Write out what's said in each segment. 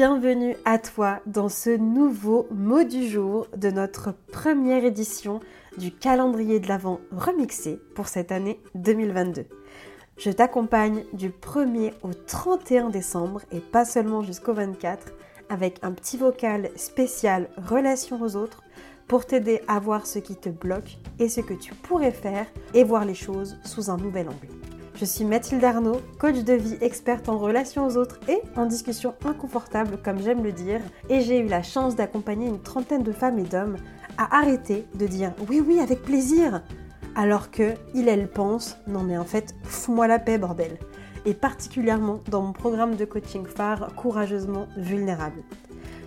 bienvenue à toi dans ce nouveau mot du jour de notre première édition du calendrier de l'Avent remixé pour cette année 2022. Je t'accompagne du 1er au 31 décembre et pas seulement jusqu'au 24 avec un petit vocal spécial relation aux autres pour t'aider à voir ce qui te bloque et ce que tu pourrais faire et voir les choses sous un nouvel angle. Je suis Mathilde Arnaud, coach de vie, experte en relations aux autres et en discussion inconfortable, comme j'aime le dire. Et j'ai eu la chance d'accompagner une trentaine de femmes et d'hommes à arrêter de dire « oui, avec plaisir » alors que il, elle pense « non mais en fait, fous-moi la paix, bordel » et particulièrement dans mon programme de coaching phare « Courageusement Vulnérable ».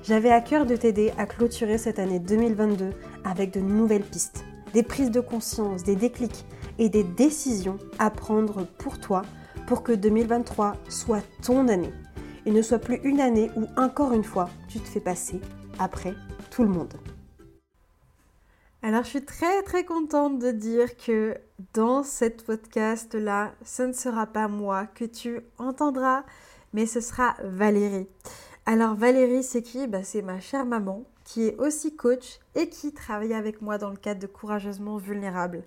J'avais à cœur de t'aider à clôturer cette année 2022 avec de nouvelles pistes, des prises de conscience, des déclics, et des décisions à prendre pour toi pour que 2023 soit ton année et ne soit plus une année où, encore une fois, tu te fais passer après tout le monde. Alors, je suis très contente de dire que dans cette podcast-là, ce ne sera pas moi que tu entendras, mais ce sera Valérie. Alors, Valérie, c'est qui ? C'est ma chère maman qui est aussi coach et qui travaille avec moi dans le cadre de Courageusement Vulnérable.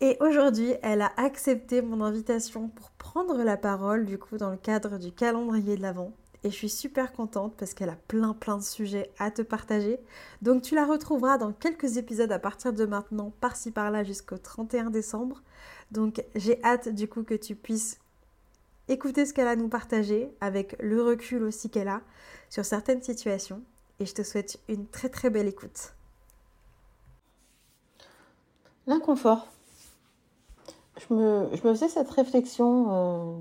Et aujourd'hui, elle a accepté mon invitation pour prendre la parole du coup dans le cadre du calendrier de l'Avent. Et je suis super contente parce qu'elle a plein de sujets à te partager. Donc tu la retrouveras dans quelques épisodes à partir de maintenant, par-ci par-là jusqu'au 31 décembre. Donc j'ai hâte du coup que tu puisses écouter ce qu'elle a à nous partager avec le recul aussi qu'elle a sur certaines situations. Et je te souhaite une très belle écoute. L'inconfort. Je me faisais cette réflexion,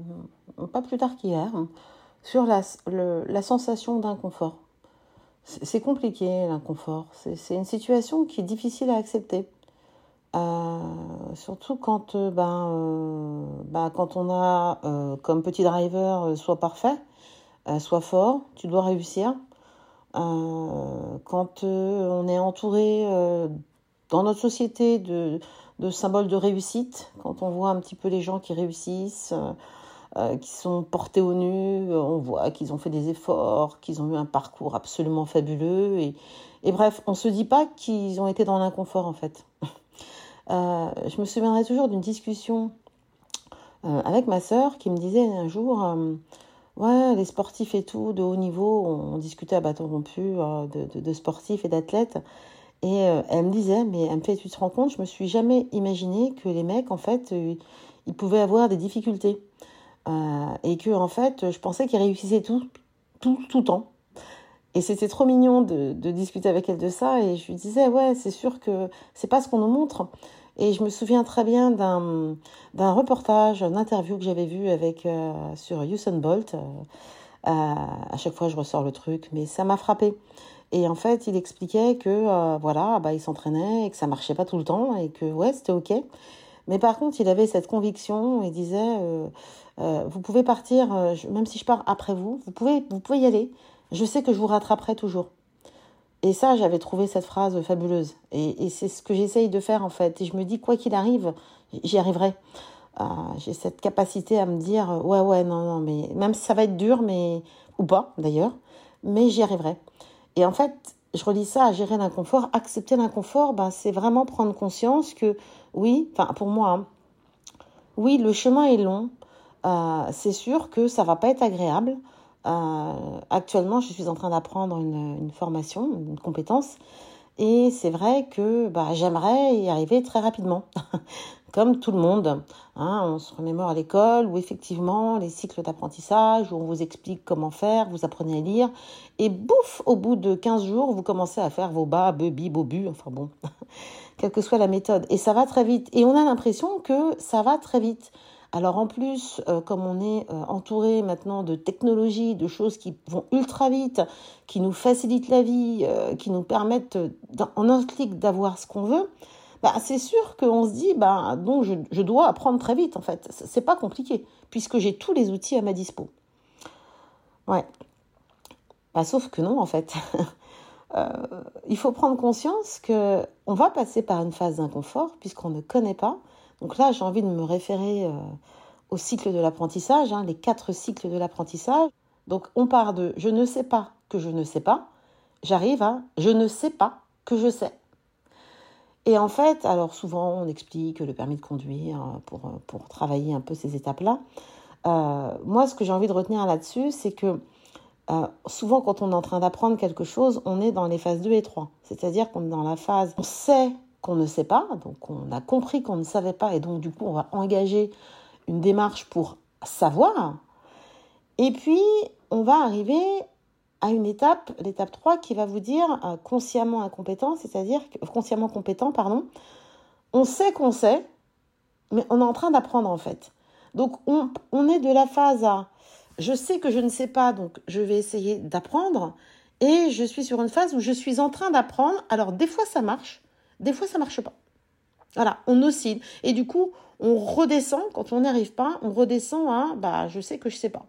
pas plus tard qu'hier, sur la sensation d'inconfort. C'est compliqué, l'inconfort. C'est une situation qui est difficile à accepter. Surtout quand on a comme petit driver soit parfait, soit fort, tu dois réussir. Quand on est entouré dans notre société de symboles de réussite, quand on voit un petit peu les gens qui réussissent, qui sont portés au nu, on voit qu'ils ont fait des efforts, qu'ils ont eu un parcours absolument fabuleux. Et bref, on ne se dit pas qu'ils ont été dans l'inconfort, en fait. Je me souviendrai toujours d'une discussion avec ma sœur qui me disait un jour, ouais, les sportifs et tout, de haut niveau, on discutait à bâton rompu de sportifs et d'athlètes. Et elle me disait, mais elle me fait, tu te rends compte, je me suis jamais imaginé que les mecs, en fait, ils pouvaient avoir des difficultés. Et que, en fait, je pensais qu'ils réussissaient tout le temps. Et c'était trop mignon de discuter avec elle de ça. Et je lui disais, ouais, c'est sûr que c'est pas ce qu'on nous montre. Et je me souviens très bien d'un reportage, une interview que j'avais vue sur Usain Bolt. À chaque fois, je ressors le truc, mais ça m'a frappée. Et en fait, il expliquait que il s'entraînait et que ça marchait pas tout le temps et que ouais, c'était OK. Mais par contre, il avait cette conviction et disait vous pouvez partir même si je pars après vous, vous pouvez y aller. Je sais que je vous rattraperai toujours. Et ça, j'avais trouvé cette phrase fabuleuse et c'est ce que j'essaye de faire en fait et je me dis quoi qu'il arrive, j'y arriverai. J'ai cette capacité à me dire ouais non mais même si ça va être dur mais ou pas d'ailleurs, mais j'y arriverai. Et en fait, je relis ça à gérer l'inconfort. Accepter l'inconfort, c'est vraiment prendre conscience que, oui, enfin pour moi, oui, le chemin est long. C'est sûr que ça ne va pas être agréable. Actuellement, je suis en train d'apprendre une formation, une compétence. Et c'est vrai que j'aimerais y arriver très rapidement, comme tout le monde. Hein, on se remémore à l'école où effectivement les cycles d'apprentissage, où on vous explique comment faire, vous apprenez à lire. Et bouf, au bout de 15 jours, vous commencez à faire vos bas, beubis, bobus, enfin bon, quelle que soit la méthode. Et ça va très vite. Et on a l'impression que ça va très vite. Alors en plus, comme on est entouré maintenant de technologies, de choses qui vont ultra vite, qui nous facilitent la vie, qui nous permettent en un clic d'avoir ce qu'on veut, c'est sûr qu'on se dit donc je dois apprendre très vite en fait. C'est pas compliqué puisque j'ai tous les outils à ma dispo. Ouais. Sauf que non en fait. Il faut prendre conscience que on va passer par une phase d'inconfort puisqu'on ne connaît pas. Donc là, j'ai envie de me référer au cycle de l'apprentissage, les 4 cycles de l'apprentissage. Donc, on part de « je ne sais pas que je ne sais pas », j'arrive à « je ne sais pas que je sais ». Et en fait, alors souvent, on explique le permis de conduire pour travailler un peu ces étapes-là. Moi, ce que j'ai envie de retenir là-dessus, c'est que souvent, quand on est en train d'apprendre quelque chose, on est dans les phases 2 et 3. C'est-à-dire qu'on est dans la phase « on sait qu'on ne sait pas », donc on a compris qu'on ne savait pas, et donc du coup, on va engager une démarche pour savoir. Et puis, on va arriver à une étape, l'étape 3, qui va vous dire consciemment incompétent, c'est-à-dire consciemment compétent, pardon. On sait qu'on sait, mais on est en train d'apprendre en fait. Donc, on est de la phase à je sais que je ne sais pas, donc je vais essayer d'apprendre, et je suis sur une phase où je suis en train d'apprendre. Alors, des fois ça marche, des fois ça ne marche pas. Voilà, on oscille. Et du coup, on redescend, quand on n'y arrive pas, on redescend à je sais que je ne sais pas.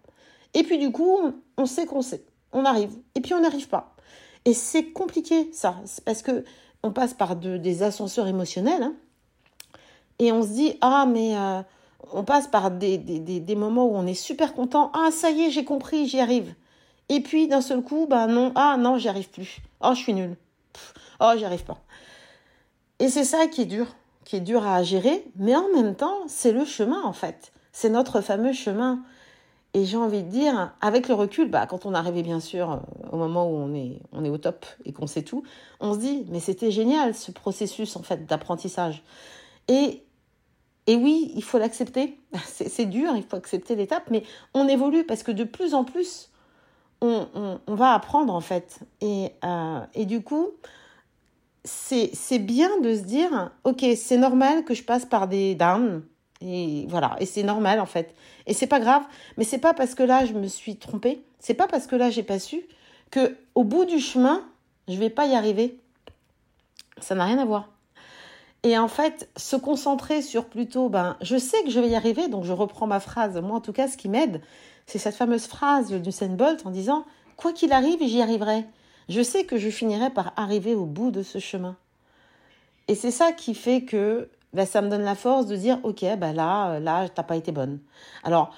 Et puis du coup, on sait qu'on sait, on arrive, et puis on n'arrive pas. Et c'est compliqué ça, c'est parce qu'on passe par des ascenseurs émotionnels, hein, et on se dit, on passe par des moments où on est super content, ça y est, j'ai compris, j'y arrive. Et puis d'un seul coup, non, j'y arrive plus, je suis nulle, j'y arrive pas. Et c'est ça qui est dur à gérer, mais en même temps, c'est le chemin en fait, c'est notre fameux chemin. Et j'ai envie de dire, avec le recul, quand on est arrivé, bien sûr, au moment où on est au top et qu'on sait tout, on se dit, mais c'était génial ce processus en fait d'apprentissage. Et oui, il faut l'accepter. C'est dur, il faut accepter l'étape, mais on évolue parce que de plus en plus, on va apprendre en fait. Et du coup, c'est bien de se dire, ok, c'est normal que je passe par des downs. Et voilà, et c'est normal en fait. Et c'est pas grave, mais c'est pas parce que là je me suis trompée, c'est pas parce que là j'ai pas su que au bout du chemin, je vais pas y arriver. Ça n'a rien à voir. Et en fait, se concentrer sur plutôt je sais que je vais y arriver, donc je reprends ma phrase. Moi en tout cas, ce qui m'aide, c'est cette fameuse phrase d'Usain Bolt en disant quoi qu'il arrive, j'y arriverai. Je sais que je finirai par arriver au bout de ce chemin. Et c'est ça qui fait que ça me donne la force de dire, ok, là, t'as pas été bonne. Alors,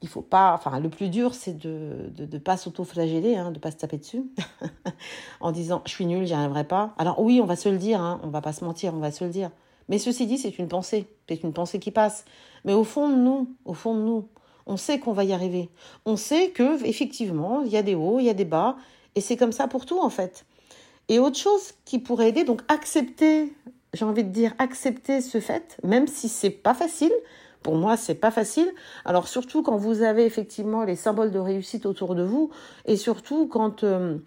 il faut pas, le plus dur, c'est de pas s'auto-flageller, de pas se taper dessus, en disant, je suis nulle, j'y arriverai pas. Alors oui, on va se le dire, on va pas se mentir, on va se le dire. Mais ceci dit, c'est une pensée qui passe. Mais au fond de nous, on sait qu'on va y arriver. On sait que, effectivement, il y a des hauts, il y a des bas, et c'est comme ça pour tout, en fait. Et autre chose qui pourrait aider, donc accepter ce fait, même si c'est pas facile. Pour moi, c'est pas facile. Alors surtout quand vous avez effectivement les symboles de réussite autour de vous, et surtout quand on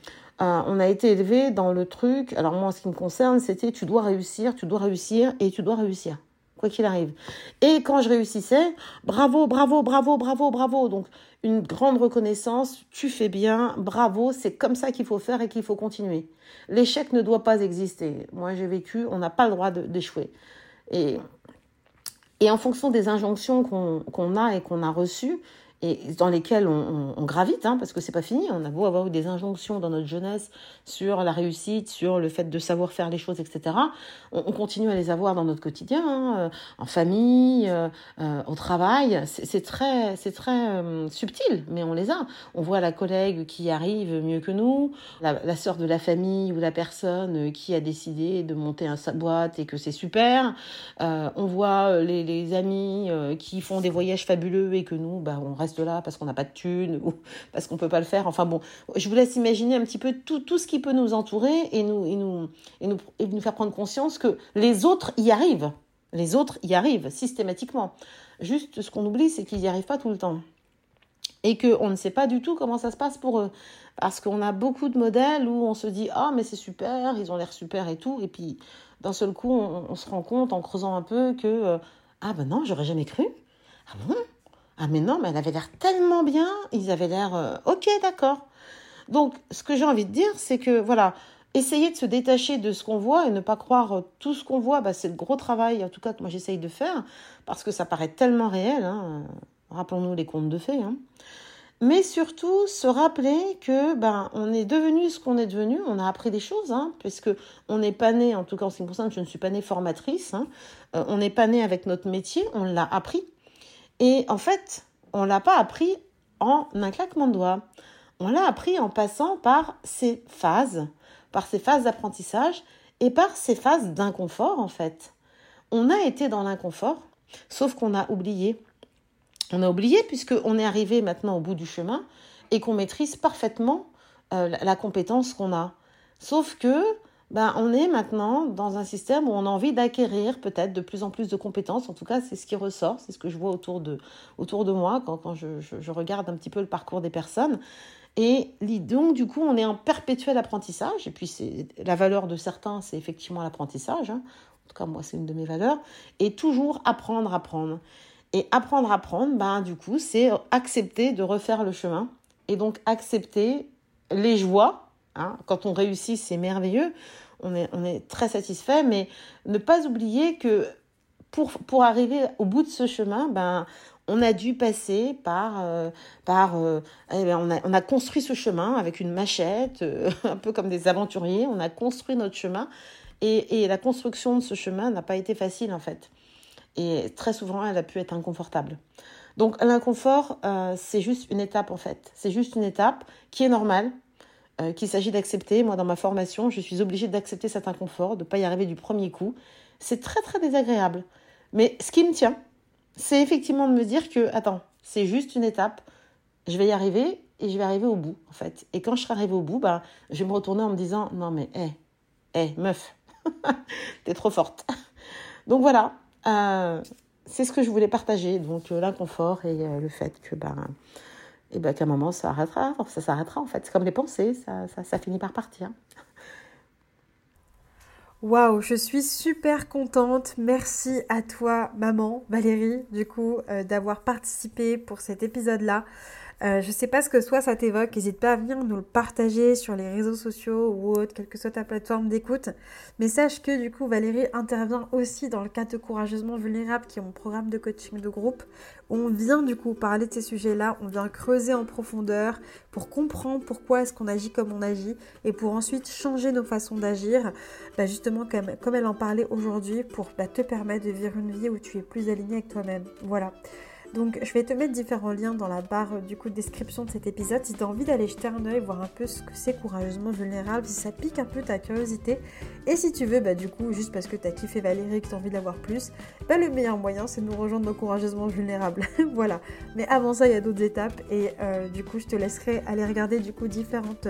a été élevé dans le truc. Alors moi, en ce qui me concerne, c'était tu dois réussir, quoi qu'il arrive. Et quand je réussissais, bravo. Donc une grande reconnaissance, tu fais bien, bravo, c'est comme ça qu'il faut faire et qu'il faut continuer. L'échec ne doit pas exister. Moi, j'ai vécu, on n'a pas le droit d'échouer. Et en fonction des injonctions qu'on a et qu'on a reçues, et dans lesquelles on gravite, parce que c'est pas fini, on a beau avoir eu des injonctions dans notre jeunesse sur la réussite, sur le fait de savoir faire les choses, etc. On continue à les avoir dans notre quotidien, en famille, au travail. C'est très subtil, mais on les a. On voit la collègue qui arrive mieux que nous, la sœur de la famille ou la personne qui a décidé de monter sa boîte et que c'est super. On voit les amis qui font des voyages fabuleux et que nous, on reste de là parce qu'on n'a pas de thunes ou parce qu'on ne peut pas le faire. Enfin bon, je vous laisse imaginer un petit peu tout ce qui peut nous entourer et nous faire prendre conscience que les autres y arrivent. Les autres y arrivent systématiquement. Juste, ce qu'on oublie, c'est qu'ils n'y arrivent pas tout le temps. Et qu'on ne sait pas du tout comment ça se passe pour eux. Parce qu'on a beaucoup de modèles où on se dit « Ah, mais c'est super, ils ont l'air super et tout. » Et puis, d'un seul coup, on se rend compte en creusant un peu que « Ah ben non, j'aurais jamais cru. Ah bon ? Ah mais non, mais elle avait l'air tellement bien, ils avaient l'air... ok, d'accord. » Donc, ce que j'ai envie de dire, c'est que, voilà, essayer de se détacher de ce qu'on voit et ne pas croire tout ce qu'on voit, c'est le gros travail, en tout cas, que moi j'essaye de faire, parce que ça paraît tellement réel, rappelons-nous les contes de fées, mais surtout, se rappeler que, on est devenu ce qu'on est devenu, on a appris des choses, puisque on n'est pas né, en tout cas, en ce qui me concerne, je ne suis pas née formatrice, on n'est pas né avec notre métier, on l'a appris. Et en fait, on ne l'a pas appris en un claquement de doigts. On l'a appris en passant par ces phases d'apprentissage et par ces phases d'inconfort, en fait. On a été dans l'inconfort, sauf qu'on a oublié. On a oublié puisqu'on est arrivé maintenant au bout du chemin et qu'on maîtrise parfaitement la compétence qu'on a. Sauf que on est maintenant dans un système où on a envie d'acquérir peut-être de plus en plus de compétences. En tout cas, c'est ce qui ressort, c'est ce que je vois autour de moi quand je regarde un petit peu le parcours des personnes. Et donc, du coup, on est en perpétuel apprentissage. Et puis, la valeur de certains, c'est effectivement l'apprentissage. Hein. En tout cas, moi, c'est une de mes valeurs. Et toujours apprendre. Et apprendre, du coup, c'est accepter de refaire le chemin. Et donc, accepter les joies. Quand on réussit, c'est merveilleux, on est très satisfait, mais ne pas oublier que pour arriver au bout de ce chemin, on a dû passer on a construit ce chemin avec une machette, un peu comme des aventuriers, on a construit notre chemin et la construction de ce chemin n'a pas été facile en fait. Et très souvent, elle a pu être inconfortable. Donc l'inconfort, c'est juste une étape en fait, c'est juste une étape qui est normale, qu'il s'agit d'accepter. Moi, dans ma formation, je suis obligée d'accepter cet inconfort, de ne pas y arriver du premier coup. C'est très, très désagréable. Mais ce qui me tient, c'est effectivement de me dire que, c'est juste une étape, je vais y arriver et je vais arriver au bout, en fait. Et quand je serai arrivée au bout, je vais me retourner en me disant « Non, mais, meuf, t'es trop forte. » Donc voilà, c'est ce que je voulais partager. Donc l'inconfort et le fait que... qu'à un moment, ça s'arrêtera en fait. C'est comme les pensées, ça finit par partir. Waouh, je suis super contente. Merci à toi, maman, Valérie, du coup, d'avoir participé pour cet épisode-là. Je ne sais pas ce que ça t'évoque, n'hésite pas à venir nous le partager sur les réseaux sociaux ou autre, quelle que soit ta plateforme d'écoute. Mais sache que du coup, Valérie intervient aussi dans le cadre de Courageusement Vulnérable, qui est mon programme de coaching de groupe, où on vient du coup parler de ces sujets-là, on vient creuser en profondeur pour comprendre pourquoi est-ce qu'on agit comme on agit et pour ensuite changer nos façons d'agir, justement comme elle en parlait aujourd'hui, pour te permettre de vivre une vie où tu es plus aligné avec toi-même. Voilà. Donc je vais te mettre différents liens dans la barre du coup de description de cet épisode si tu as envie d'aller jeter un œil, voir un peu ce que c'est Courageusement Vulnérable, si ça pique un peu ta curiosité. Et si tu veux, du coup, juste parce que tu as kiffé Valérie et que tu as envie d'avoir plus, le meilleur moyen c'est de nous rejoindre dans Courageusement Vulnérable. Voilà. Mais avant ça, il y a d'autres étapes et du coup, je te laisserai aller regarder du coup différentes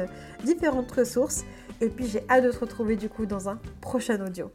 ressources. Et puis j'ai hâte de te retrouver du coup dans un prochain audio.